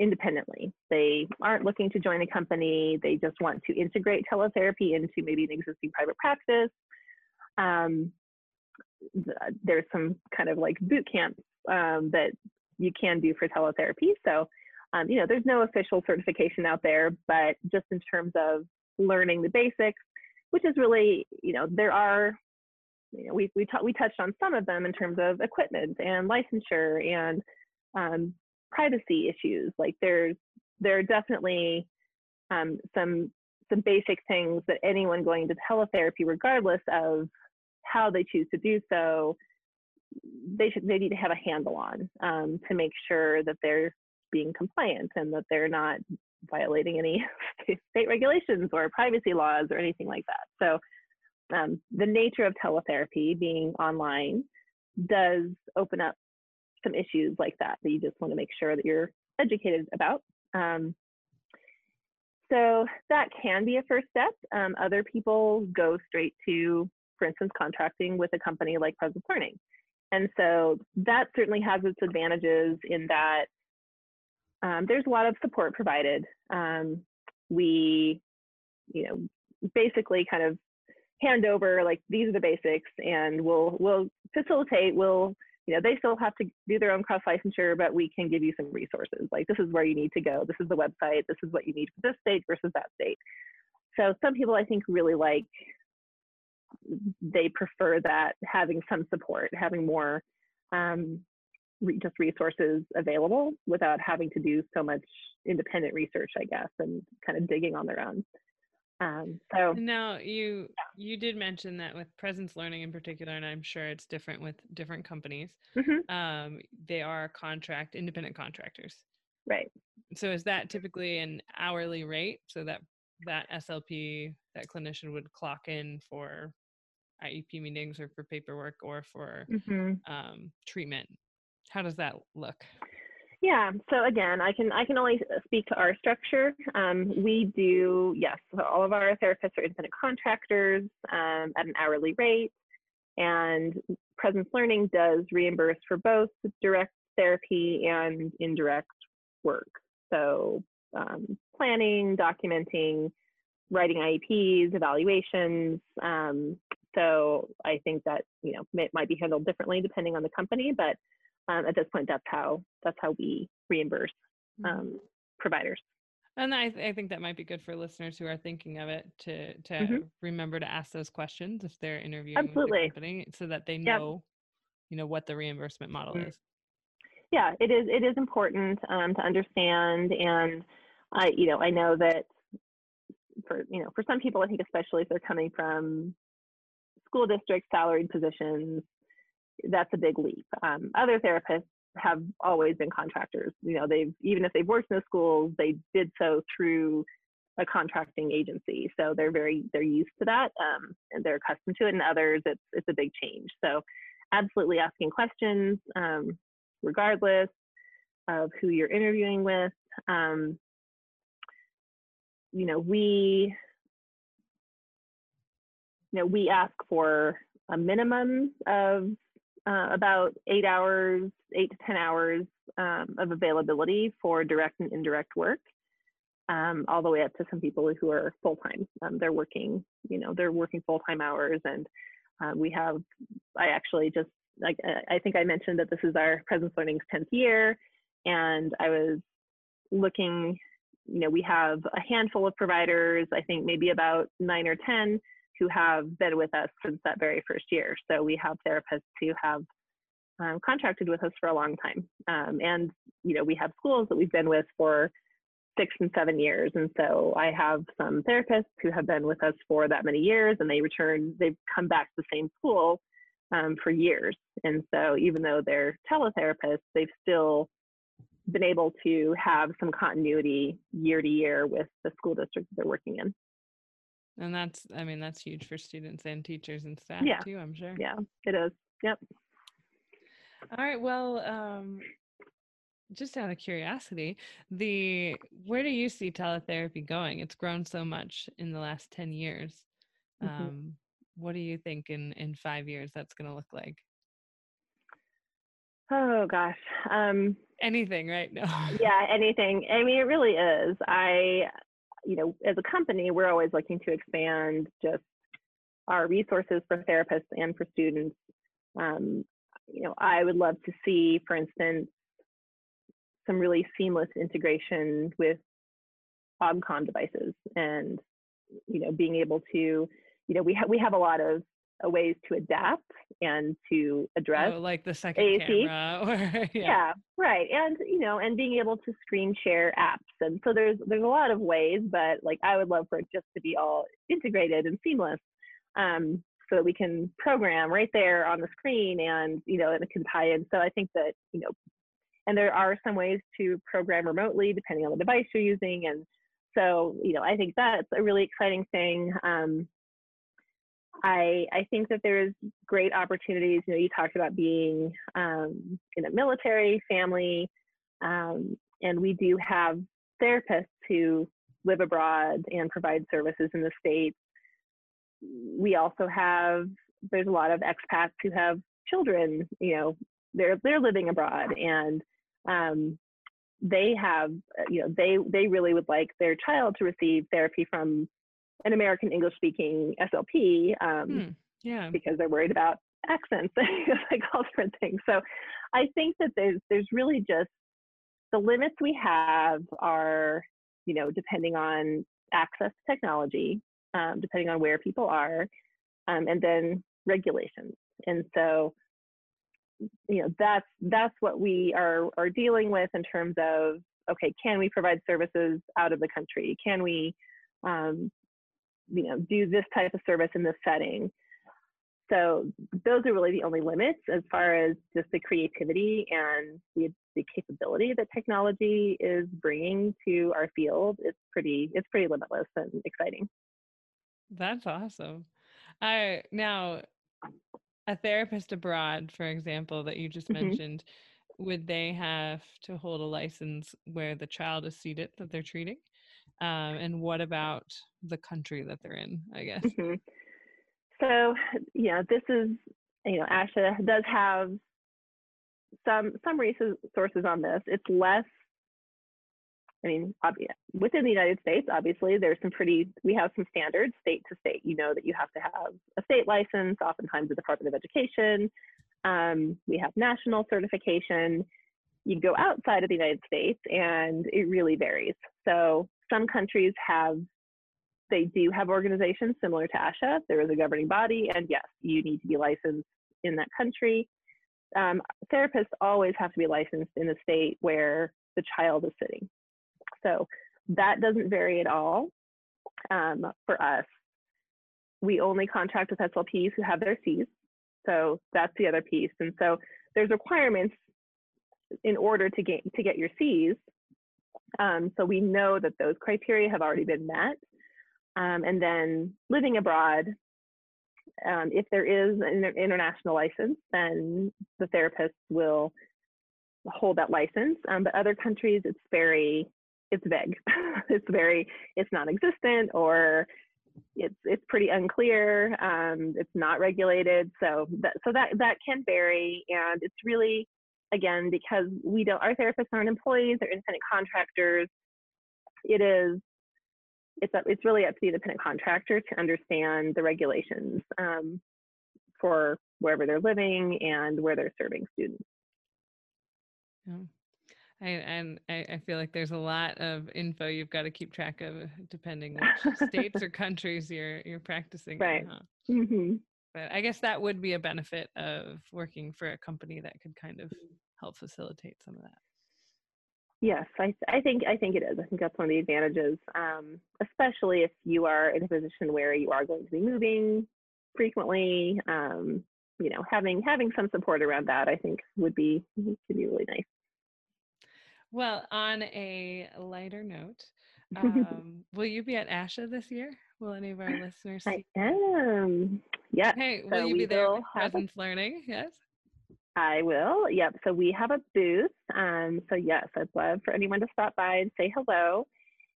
independently. They aren't looking to join a company. They just want to integrate teletherapy into maybe an existing private practice. Um, there's some kind of like boot camps um, that you can do for teletherapy. So, um, you know, there's no official certification out there, but just in terms of learning the basics, which is really, you know, there are, you know, we, we, t- we touched on some of them in terms of equipment and licensure and um, privacy issues. Like there's there are definitely um, some some basic things that anyone going to teletherapy, regardless of how they choose to do so, they should they need to have a handle on um, to make sure that they're being compliant and that they're not violating any state regulations or privacy laws or anything like that. So um, the nature of teletherapy being online does open up some issues like that that you just want to make sure that you're educated about. Um, so that can be a first step. Um, other people go straight to, for instance, contracting with a company like Presence Learning. And so that certainly has its advantages in that um, there's a lot of support provided. Um, we, you know, basically kind of hand over, like, these are the basics, and we'll we'll facilitate, we'll you know, they still have to do their own cross licensure, but we can give you some resources. Like, this is where you need to go. This is the website. This is what you need for this state versus that state. So some people, I think, really like, they prefer that, having some support, having more um, re- just resources available without having to do so much independent research, I guess, and kind of digging on their own. Um, so now you you did mention that with Presence Learning in particular, and I'm sure it's different with different companies. Mm-hmm. Um, they are contract independent contractors, right? So is that typically an hourly rate? So that that S L P, that clinician, would clock in for I E P meetings or for paperwork or for mm-hmm. um, treatment. How does that look? Yeah, so again, I can I can only speak to our structure. Um, we do, yes, so all of our therapists are independent contractors um, at an hourly rate, and Presence Learning does reimburse for both direct therapy and indirect work. So um, planning, documenting, writing I E Ps, evaluations. Um, so I think that, you know, it might be handled differently depending on the company, but Um, at this point, that's how that's how we reimburse um, providers. And I, th- I think that might be good for listeners who are thinking of it to to mm-hmm. remember to ask those questions if they're interviewing Absolutely. With the company, so that they know, you know, what the reimbursement model is? Yeah, it is, it is important um, to understand. And I, you know, I know that for, you know, for some people, I think, especially if they're coming from school district salaried positions, that's a big leap. Um, other therapists have always been contractors. You know, they've, even if they've worked in the schools, they did so through a contracting agency. So they're very, they're used to that, um, and they're accustomed to it. And others, it's, it's a big change. So absolutely asking questions, um, regardless of who you're interviewing with. Um, you know, we, you know, we ask for a minimum of uh, about eight hours, eight to ten hours um, of availability for direct and indirect work, um, all the way up to some people who are full time. Um, they're working, you know, they're working full time hours, and uh, we have. I actually just like I think I mentioned that this is our Presence Learning's tenth year, and I was looking. You know, we have a handful of providers. I think maybe about nine or ten. Who have been with us since that very first year. So we have therapists who have um, contracted with us for a long time. Um, and, you know, we have schools that we've been with for six and seven years. And so I have some therapists who have been with us for that many years, and they return, they've come back to the same school um, for years. And so even though they're teletherapists, they've still been able to have some continuity year to year with the school district that they're working in. And that's, I mean, that's huge for students and teachers and staff yeah. too, I'm sure. Yeah, it is. Yep. All right. Well, um, just out of curiosity, the, where do you see teletherapy going? It's grown so much in the last ten years. Um, mm-hmm. What do you think in, in five years that's going to look like? Oh gosh. Um, anything right now. Yeah, anything. I mean, it really is. I, you know, as a company, we're always looking to expand just our resources for therapists and for students. Um, you know, I would love to see, for instance, some really seamless integration with Omcom devices, and, you know, being able to, you know, we have we have a lot of uh, ways to adapt and to address oh, like the second A A C. Camera, or, yeah. yeah, right, and you know, and being able to screen share apps. And so there's there's a lot of ways, but like I would love for it just to be all integrated and seamless, um, so that we can program right there on the screen, and you know, and it can tie in. So I think that you know, and there are some ways to program remotely depending on the device you're using, and so you know, I think that's a really exciting thing. Um, I I think that there's great opportunities. You know, you talked about being um, in a military family, um, and we do have therapists who live abroad and provide services in the States. We also have, there's a lot of expats who have children, you know, they're, they're living abroad, and um, they have, you know, they, they really would like their child to receive therapy from an American English speaking S L P, um, hmm, yeah. because they're worried about accents and like all different things. So I think that there's, there's really just, the limits we have are, you know, depending on access to technology, um, depending on where people are, um, and then regulations. And so, you know, that's that's what we are are dealing with in terms of, okay, can we provide services out of the country? Can we, um, you know, do this type of service in this setting? So those are really the only limits as far as just the creativity and the, the capability that technology is bringing to our field. It's pretty, it's pretty limitless and exciting. That's awesome. Uh, now, a therapist abroad, for example, that you just mm-hmm. mentioned, would they have to hold a license where the child is seated that they're treating? Um, and what about the country that they're in, I guess? Mm-hmm. So, you know, this is, you know, ASHA does have some some resources on this. It's less, I mean, within the United States, obviously, there's some pretty, we have some standards state to state, you know, that you have to have a state license, oftentimes the Department of Education. Um, we have national certification. You go outside of the United States and it really varies. So some countries have, they do have organizations similar to ASHA. There is a governing body, and yes, you need to be licensed in that country. um, therapists always have to be licensed in the state where the child is sitting. So that doesn't vary at all um, for us. We only contract with S L Ps who have their Cs. So that's the other piece. And so there's requirements in order to get, to get your Cs. Um, so we know that those criteria have already been met. Um, and then living abroad, um, if there is an international license, then the therapist will hold that license. Um, but other countries, it's very, it's vague. it's very, it's non-existent, or it's it's pretty unclear. Um, it's not regulated. So that so that that can vary, and it's really, again, because we don't, our therapists aren't employees, they're independent contractors. It is, it's, it's really up to the independent contractor to understand the regulations um, for wherever they're living and where they're serving students. Yeah. I, and I, I feel like there's a lot of info you've got to keep track of depending which states or countries you're, you're practicing. Right. In, huh? Mm-hmm. But I guess that would be a benefit of working for a company that could kind of help facilitate some of that. Yes, I, I think I think it is. I think that's one of the advantages, um, especially if you are in a position where you are going to be moving frequently. Um, you know, having having some support around that, I think, would be could be really nice. Well, on a lighter note, um, will you be at ASHA this year? Will any of our listeners? I am. Yeah. Hey, will so you be there for Presence Learning? Yes. I will. Yep. So we have a booth. Um, so yes, I'd love for anyone to stop by and say hello.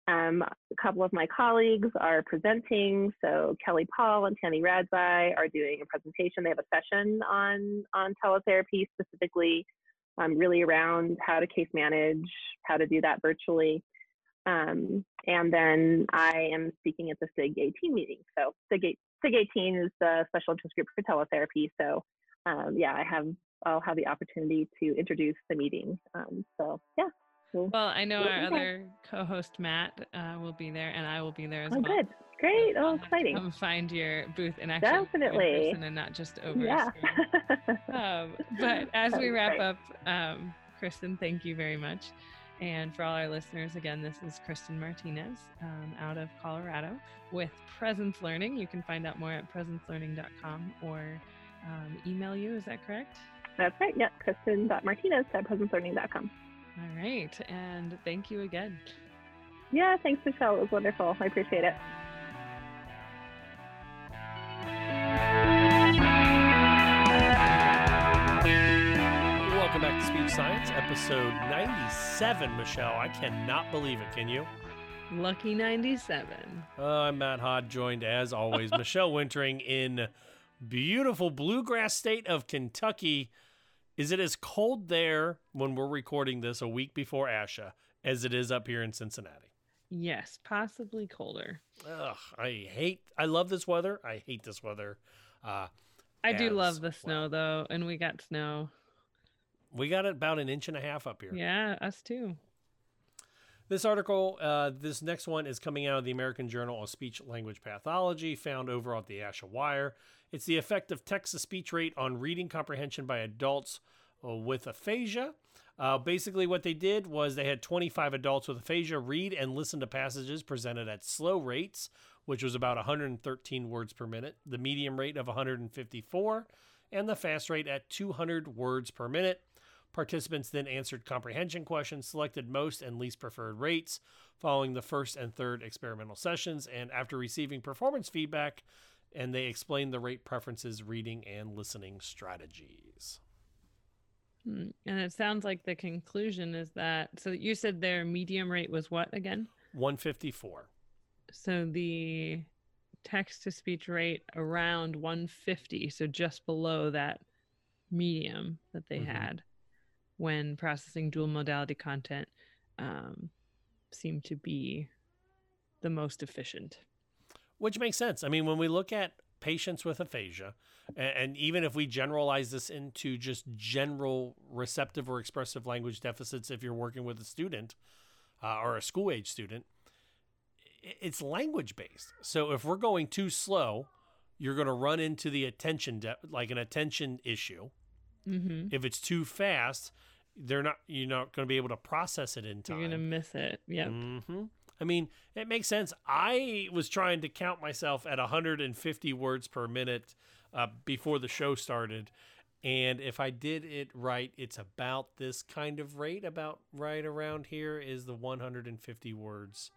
Um, a couple of my colleagues are presenting. So Kelly Paul and Tammy Radzai are doing a presentation. They have a session on on teletherapy specifically, um, really around how to case manage, how to do that virtually. Um, and then I am speaking at the SIG eighteen meeting. So SIG eighteen is the special interest group for teletherapy. So um, yeah, I have, I'll have the opportunity to introduce the meeting. Um, so yeah. We'll, well, I know we'll our other co-host Matt uh, will be there, and I will be there as oh, well. Oh, good. Great. So, oh, exciting. Come find your booth in action. Definitely. And not just over. Yeah. um, but as we wrap great. up, um, Kristin, thank you very much. And for all our listeners, again, this is Kristin Martinez um, out of Colorado with Presence Learning. You can find out more at presence learning dot com or um, email you. Is that correct? That's right. Yep. Kristin dot Martinez at presence learning dot com. All right. And thank you again. Yeah. Thanks, Michelle. It was wonderful. I appreciate it. Welcome back to Speech Science, episode ninety-seven, Michelle. I cannot believe it. Can you? Lucky ninety-seven. Uh, I'm Matt Hott, joined as always, Michelle Wintering in beautiful bluegrass state of Kentucky. Is it as cold there when we're recording this a week before ASHA as it is up here in Cincinnati? Yes, possibly colder. Ugh, I hate, I love this weather. I hate this weather. Uh, I do love the snow, though, and we got snow. We got about an inch and a half up here. Yeah, us too. This article, uh, this next one is coming out of the American Journal of Speech Language Pathology, found over at the ASHA Wire. It's the effect of Texas speech rate on reading comprehension by adults with aphasia. Uh, basically what they did was they had twenty-five adults with aphasia read and listen to passages presented at slow rates, which was about one hundred thirteen words per minute, the medium rate of one hundred fifty-four, and the fast rate at two hundred words per minute. Participants then answered comprehension questions, selected most and least preferred rates following the first and third experimental sessions, and after receiving performance feedback, and they explained the rate preferences, reading, and listening strategies. And it sounds like the conclusion is that, so you said their medium rate was what again? one fifty-four. So the text-to-speech rate around one fifty, so just below that medium that they mm-hmm. had. When processing dual modality content um, seemed to be the most efficient. Which makes sense. I mean, when we look at patients with aphasia, and, and even if we generalize this into just general receptive or expressive language deficits, if you're working with a student uh, or a school age student, it's language based. So if we're going too slow, you're going to run into the attention, de- like an attention issue. Mm-hmm. If it's too fast, they're not you're not going to be able to process it in time. You're going to miss it. Yep. Mm-hmm. I mean, it makes sense. I was trying to count myself at one hundred fifty words per minute uh, before the show started. And if I did it right, it's about this kind of rate, about right around here is the one hundred fifty words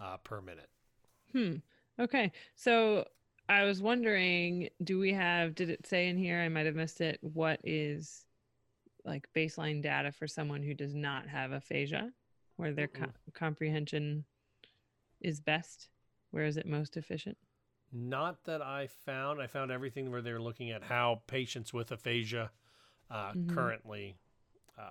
uh, per minute. Hmm. Okay. So I was wondering, do we have, did it say in here, I might have missed it, what is like baseline data for someone who does not have aphasia, where their mm-hmm. com- comprehension is best? Where is it most efficient? Not that I found. I found everything where they're looking at how patients with aphasia uh, mm-hmm. currently, uh,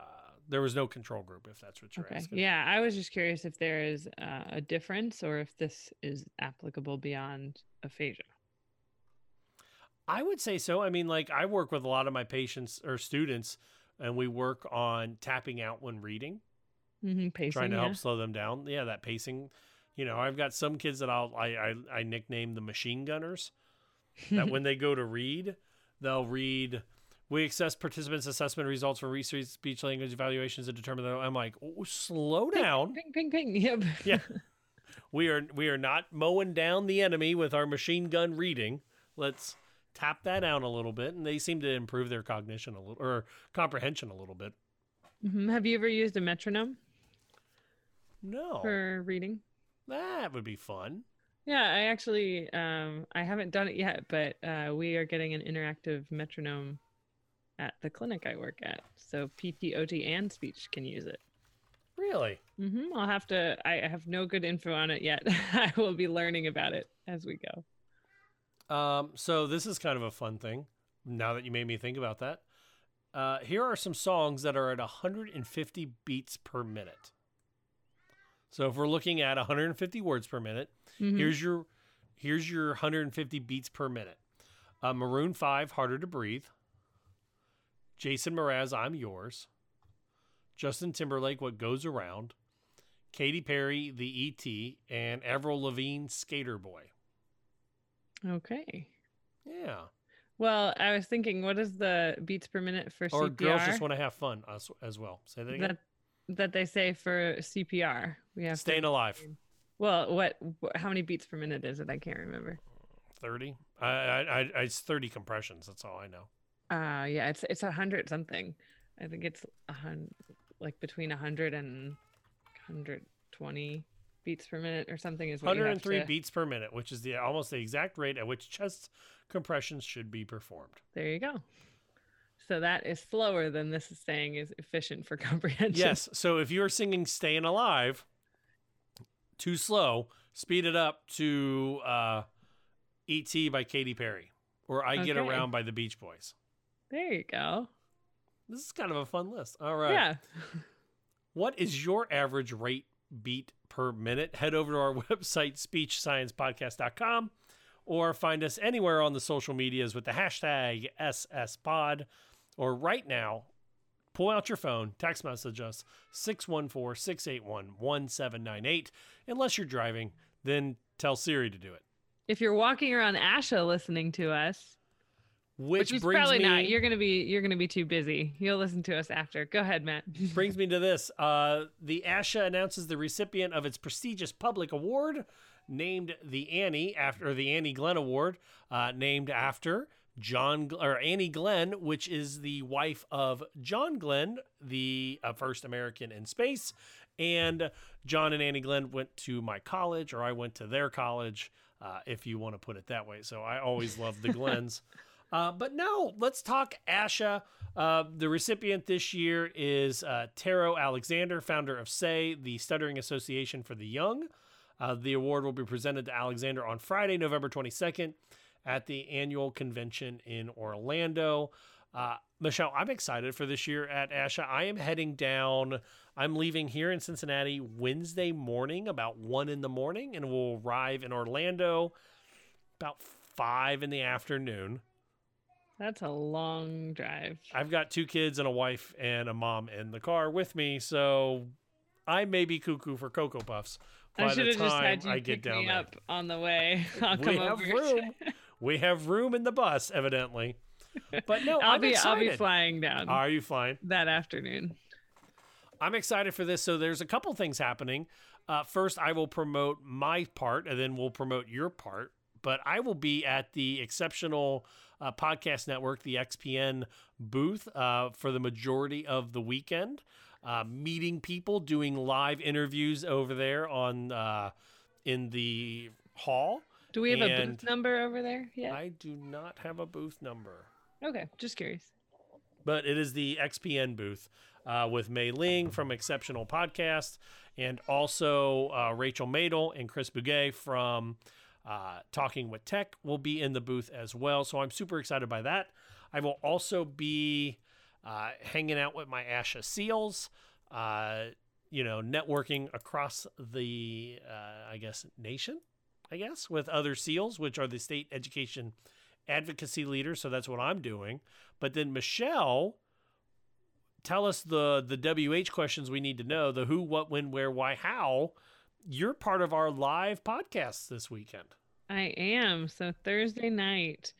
there was no control group, if that's what you're okay. asking. Yeah, I was just curious if there is uh, a difference or if this is applicable beyond aphasia. I would say so. I mean, like I work with a lot of my patients or students, and we work on tapping out when reading, mm-hmm, pacing, trying to yeah. help slow them down. Yeah, that pacing. You know, I've got some kids that I'll, I I I nickname the machine gunners, that when they go to read, they'll read, we assess participants' assessment results for research, speech language evaluations to determine that. I'm like, oh, slow down. Ping, ping, ping. ping. Yep. Yeah. We are, we are not mowing down the enemy with our machine gun reading. Let's tap that down a little bit. And they seem to improve their cognition a little, or comprehension a little bit. Mm-hmm. Have you ever used a metronome? No. For reading? That would be fun. Yeah, I actually, um, I haven't done it yet, but uh, we are getting an interactive metronome at the clinic I work at. So P T, O T, and speech can use it. Really? Mm-hmm. I'll have to, I have no good info on it yet. I will be learning about it as we go. Um, so this is kind of a fun thing, now that you made me think about that. Uh, here are some songs that are at one hundred fifty beats per minute. So if we're looking at one hundred fifty words per minute, mm-hmm. here's your here's your one hundred fifty beats per minute. Uh, Maroon five, Harder to Breathe. Jason Mraz, I'm Yours. Justin Timberlake, What Goes Around. Katy Perry, The E T, and Avril Lavigne, Skater Boy. Okay. Yeah. Well, I was thinking, what is the beats per minute for or C P R? Or Girls Just Want to Have Fun as, as well. Say that again. That- That they say for C P R, we have staying to, alive. Well, what? How many beats per minute is it? I can't remember. Thirty. I, I, I it's thirty compressions. That's all I know. Uh yeah, it's it's a hundred something. I think it's a hundred, like between a hundred and hundred twenty beats per minute or something is what you have to. one hundred three beats per minute, which is the almost the exact rate at which chest compressions should be performed. There you go. So that is slower than this is saying is efficient for comprehension. Yes. So if you're singing Stayin' Alive too slow, speed it up to uh, E T by Katy Perry or I okay. Get Around by the Beach Boys. There you go. This is kind of a fun list. All right. Yeah. What is your average rate beat per minute? Head over to our website, speech science podcast dot com, or find us anywhere on the social medias with the hashtag S S Pod. Or right now, pull out your phone, text message us, six one four, six eight one, one seven nine eight. Unless you're driving, then tell Siri to do it. If you're walking around ASHA listening to us, which, which is brings probably me, not, you're going to be you're going to be too busy. You'll listen to us after. Go ahead, Matt. Brings me to this. Uh, the ASHA announces the recipient of its prestigious public award, named the Annie after the Annie Glenn Award, uh, named after John or Annie Glenn, which is the wife of John Glenn, the uh, first American in space. And John and Annie Glenn went to my college, or I went to their college, uh, if you want to put it that way. So I always loved the Glens. uh, but no, let's talk ASHA. Uh, the recipient this year is uh, Taro Alexander, founder of Say, the Stuttering Association for the Young. Uh, the award will be presented to Alexander on Friday, November twenty-second, at the annual convention in Orlando. Uh, Michelle, I'm excited for this year at ASHA. I am heading down. I'm leaving here in Cincinnati Wednesday morning, about one in the morning, and we'll arrive in Orlando about five in the afternoon. That's a long drive. I've got two kids and a wife and a mom in the car with me, so I may be cuckoo for Cocoa Puffs. By I should have just had you I pick me there. Up on the way. I'll we come have over. Room. We have room in the bus, evidently. But no, I'll I'm be excited. I'll be flying down. Are you flying that afternoon? I'm excited for this. So there's a couple things happening. Uh, first, I will promote my part, and then we'll promote your part. But I will be at the Exceptional uh, Podcast Network, the X P N booth, uh, for the majority of the weekend, uh, meeting people, doing live interviews over there on uh, in the hall. Do we have and a booth number over there? Yeah, I do not have a booth number. Okay, just curious. But it is the X P N booth uh, with Mei-Ling from Exceptional Podcast, and also uh, Rachel Madel and Chris Bugaj from uh, Talking With Tech will be in the booth as well. So I'm super excited by that. I will also be uh, hanging out with my ASHA SEALs, uh, you know, networking across the, uh, I guess, nation. I guess, with other SEALs, which are the state education advocacy leaders. So that's what I'm doing. But then Michelle, tell us the, the W H questions we need to know, the who, what, when, where, why, how. You're part of our live podcast this weekend. I am. So Thursday night,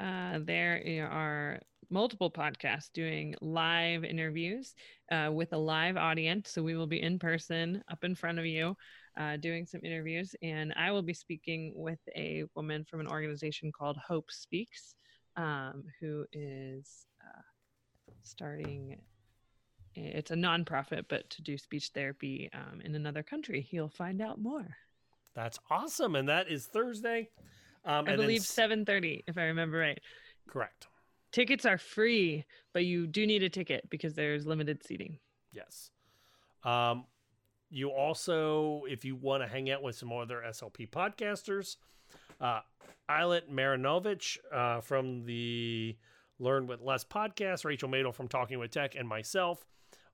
uh, there are multiple podcasts doing live interviews uh, with a live audience. So we will be in person up in front of you. Uh, doing some interviews, and I will be speaking with a woman from an organization called Hope Speaks, um, who is uh, starting, it's a nonprofit, but to do speech therapy um, in another country. You'll find out more. That's awesome. And that is Thursday. Um, I and believe seven thirty, if I remember right. Correct. Tickets are free, but you do need a ticket because there's limited seating. Yes. Um, You also, if you want to hang out with some other S L P podcasters, uh, Islet Marinovich uh, from the Learn With Less podcast, Rachel Madel from Talking With Tech, and myself,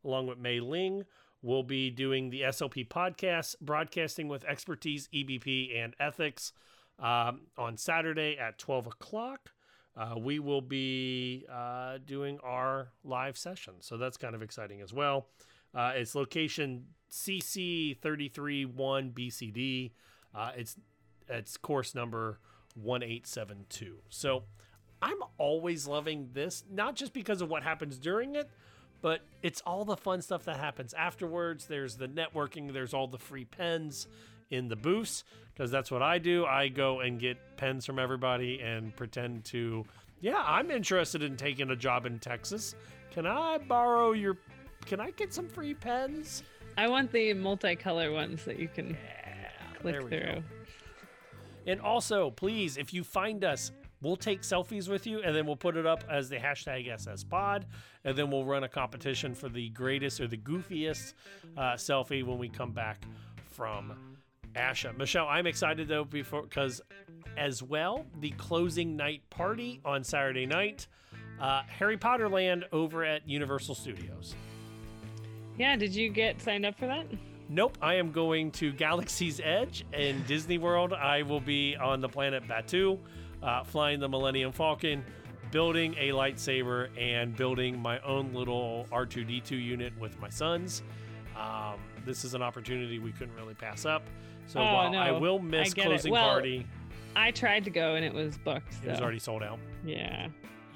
along with Mei-Ling, will be doing the S L P podcast, Broadcasting with Expertise, E B P, and Ethics, um, on Saturday at twelve o'clock. Uh, we will be uh, doing our live session, so that's kind of exciting as well. Uh, it's location C C three three one B C D. Uh, it's it's course number one eight seven two. So I'm always loving this, not just because of what happens during it, but it's all the fun stuff that happens afterwards. There's the networking. There's all the free pens in the booths, because that's what I do. I go and get pens from everybody and pretend to, yeah, I'm interested in taking a job in Texas. Can I borrow your Can I get some free pens? I want the multicolor ones that you can yeah, click through. Go. And also, please, if you find us, we'll take selfies with you, and then we'll put it up as the hashtag S S Pod, and then we'll run a competition for the greatest or the goofiest uh, selfie when we come back from ASHA. Michelle, I'm excited, though, before because as well, the closing night party on Saturday night, uh, Harry Potter Land over at Universal Studios. Yeah, did you get signed up for that? Nope, I am going to Galaxy's Edge in Disney World. I will be on the planet Batuu, uh, flying the Millennium Falcon, building a lightsaber, and building my own little R two D two unit with my sons. Um, this is an opportunity we couldn't really pass up. So oh, while no, I will miss I closing well, party. I tried to go and it was booked. So. It was already sold out. Yeah.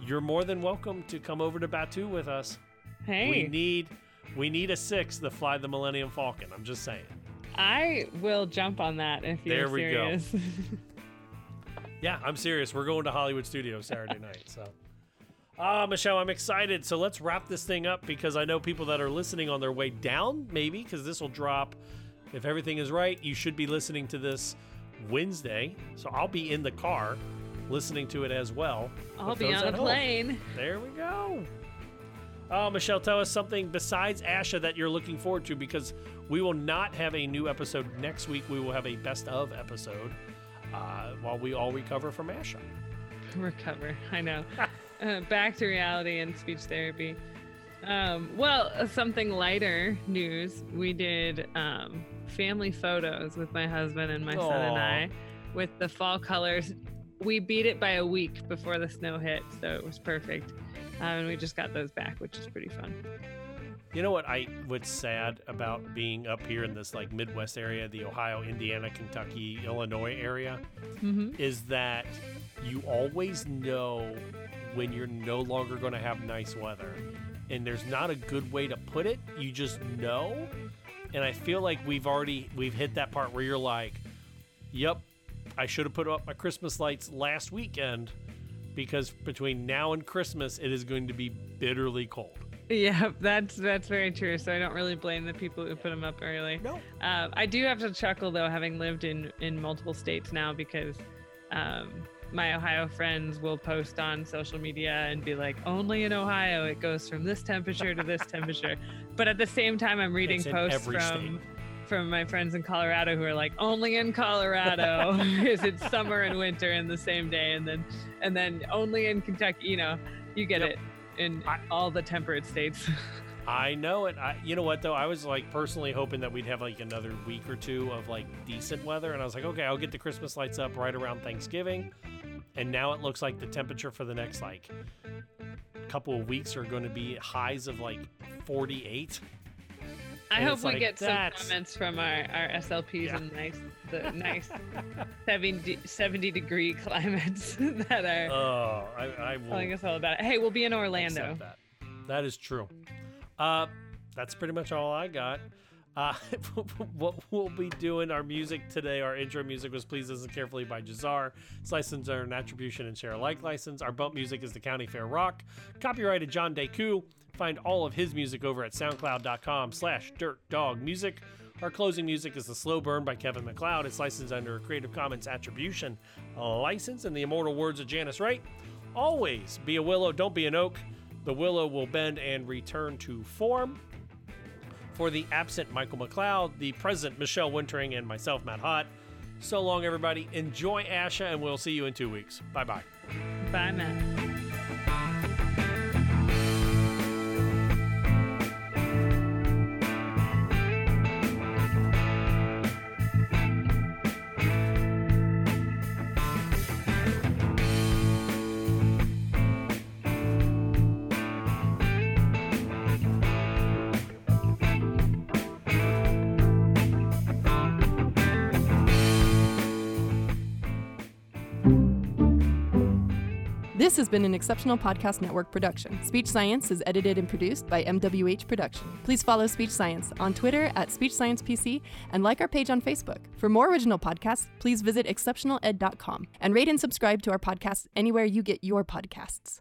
You're more than welcome to come over to Batuu with us. Hey. We need... We need a six to fly the Millennium Falcon. I'm just saying. I will jump on that if you're serious. There we go. Yeah, I'm serious. We're going to Hollywood Studios Saturday night. So, uh, Michelle, I'm excited. So let's wrap this thing up because I know people that are listening on their way down, maybe, because this will drop. If everything is right, you should be listening to this Wednesday. So I'll be in the car listening to it as well. I'll be on a plane. There we go. Oh, Michelle, tell us something besides ASHA that you're looking forward to, because we will not have a new episode next week. We will have a best of episode uh, while we all recover from ASHA. Recover. I know. uh, back to reality and speech therapy. Um, well, something lighter news. We did um, family photos with my husband and my Aww. son and I with the fall colors. We beat it by a week before the snow hit, so it was perfect. Um, and we just got those back, which is pretty fun. You know what I what's sad about being up here in this like Midwest area, the Ohio, Indiana, Kentucky, Illinois area, mm-hmm. is that you always know when you're no longer going to have nice weather. And there's not a good way to put it. You just know. And I feel like we've already, we've hit that part where you're like, yep, I should have put up my Christmas lights last weekend, because between now and Christmas, it is going to be bitterly cold. Yeah, that's that's very true. So I don't really blame the people who put them up early. No. Uh, I do have to chuckle, though, having lived in, in multiple states now, because um, my Ohio friends will post on social media and be like, only in Ohio, it goes from this temperature to this temperature. But at the same time, I'm reading it's posts from, from my friends in Colorado who are like, only in Colorado is it summer and winter in the same day. And then, and then only in Kentucky, you know, you get yep. it. in I, all the temperate states. I know it. I, you know what, though? I was like personally hoping that we'd have like another week or two of like decent weather. And I was like, okay, I'll get the Christmas lights up right around Thanksgiving. And now it looks like the temperature for the next like couple of weeks are going to be highs of like forty-eight. I and hope we like, get some that's... comments from our, our S L Ps yeah. and nice, the nice seventy, seventy degree climates that are oh, I, I will telling us all about it. Hey, we'll be in Orlando. That. that is true. Uh, that's pretty much all I got. Uh, what we'll be doing, our music today, our intro music was Please Listen Carefully by Jazar. It's licensed under an attribution and share alike license. Our bump music is the County Fair Rock. Copyrighted John Deku. Find all of his music over at soundcloud.com slash dirt dog music. Our closing music is The Slow Burn by Kevin MacLeod. It's licensed under a Creative Commons attribution license. In the immortal words of Janice Wright, always be a willow, don't be an oak. The willow will bend and return to form. For the absent Michael McLeod, the present Michelle Wintering, and myself, Matt Hott. So long, everybody. Enjoy ASHA, and we'll see you in two weeks. Bye-bye. Bye, Matt. This has been an Exceptional Podcast Network production. Speech Science is edited and produced by M W H Production. Please follow Speech Science on Twitter at Speech Science P C and like our page on Facebook. For more original podcasts, please visit Exceptional Ed dot com and rate and subscribe to our podcast anywhere you get your podcasts.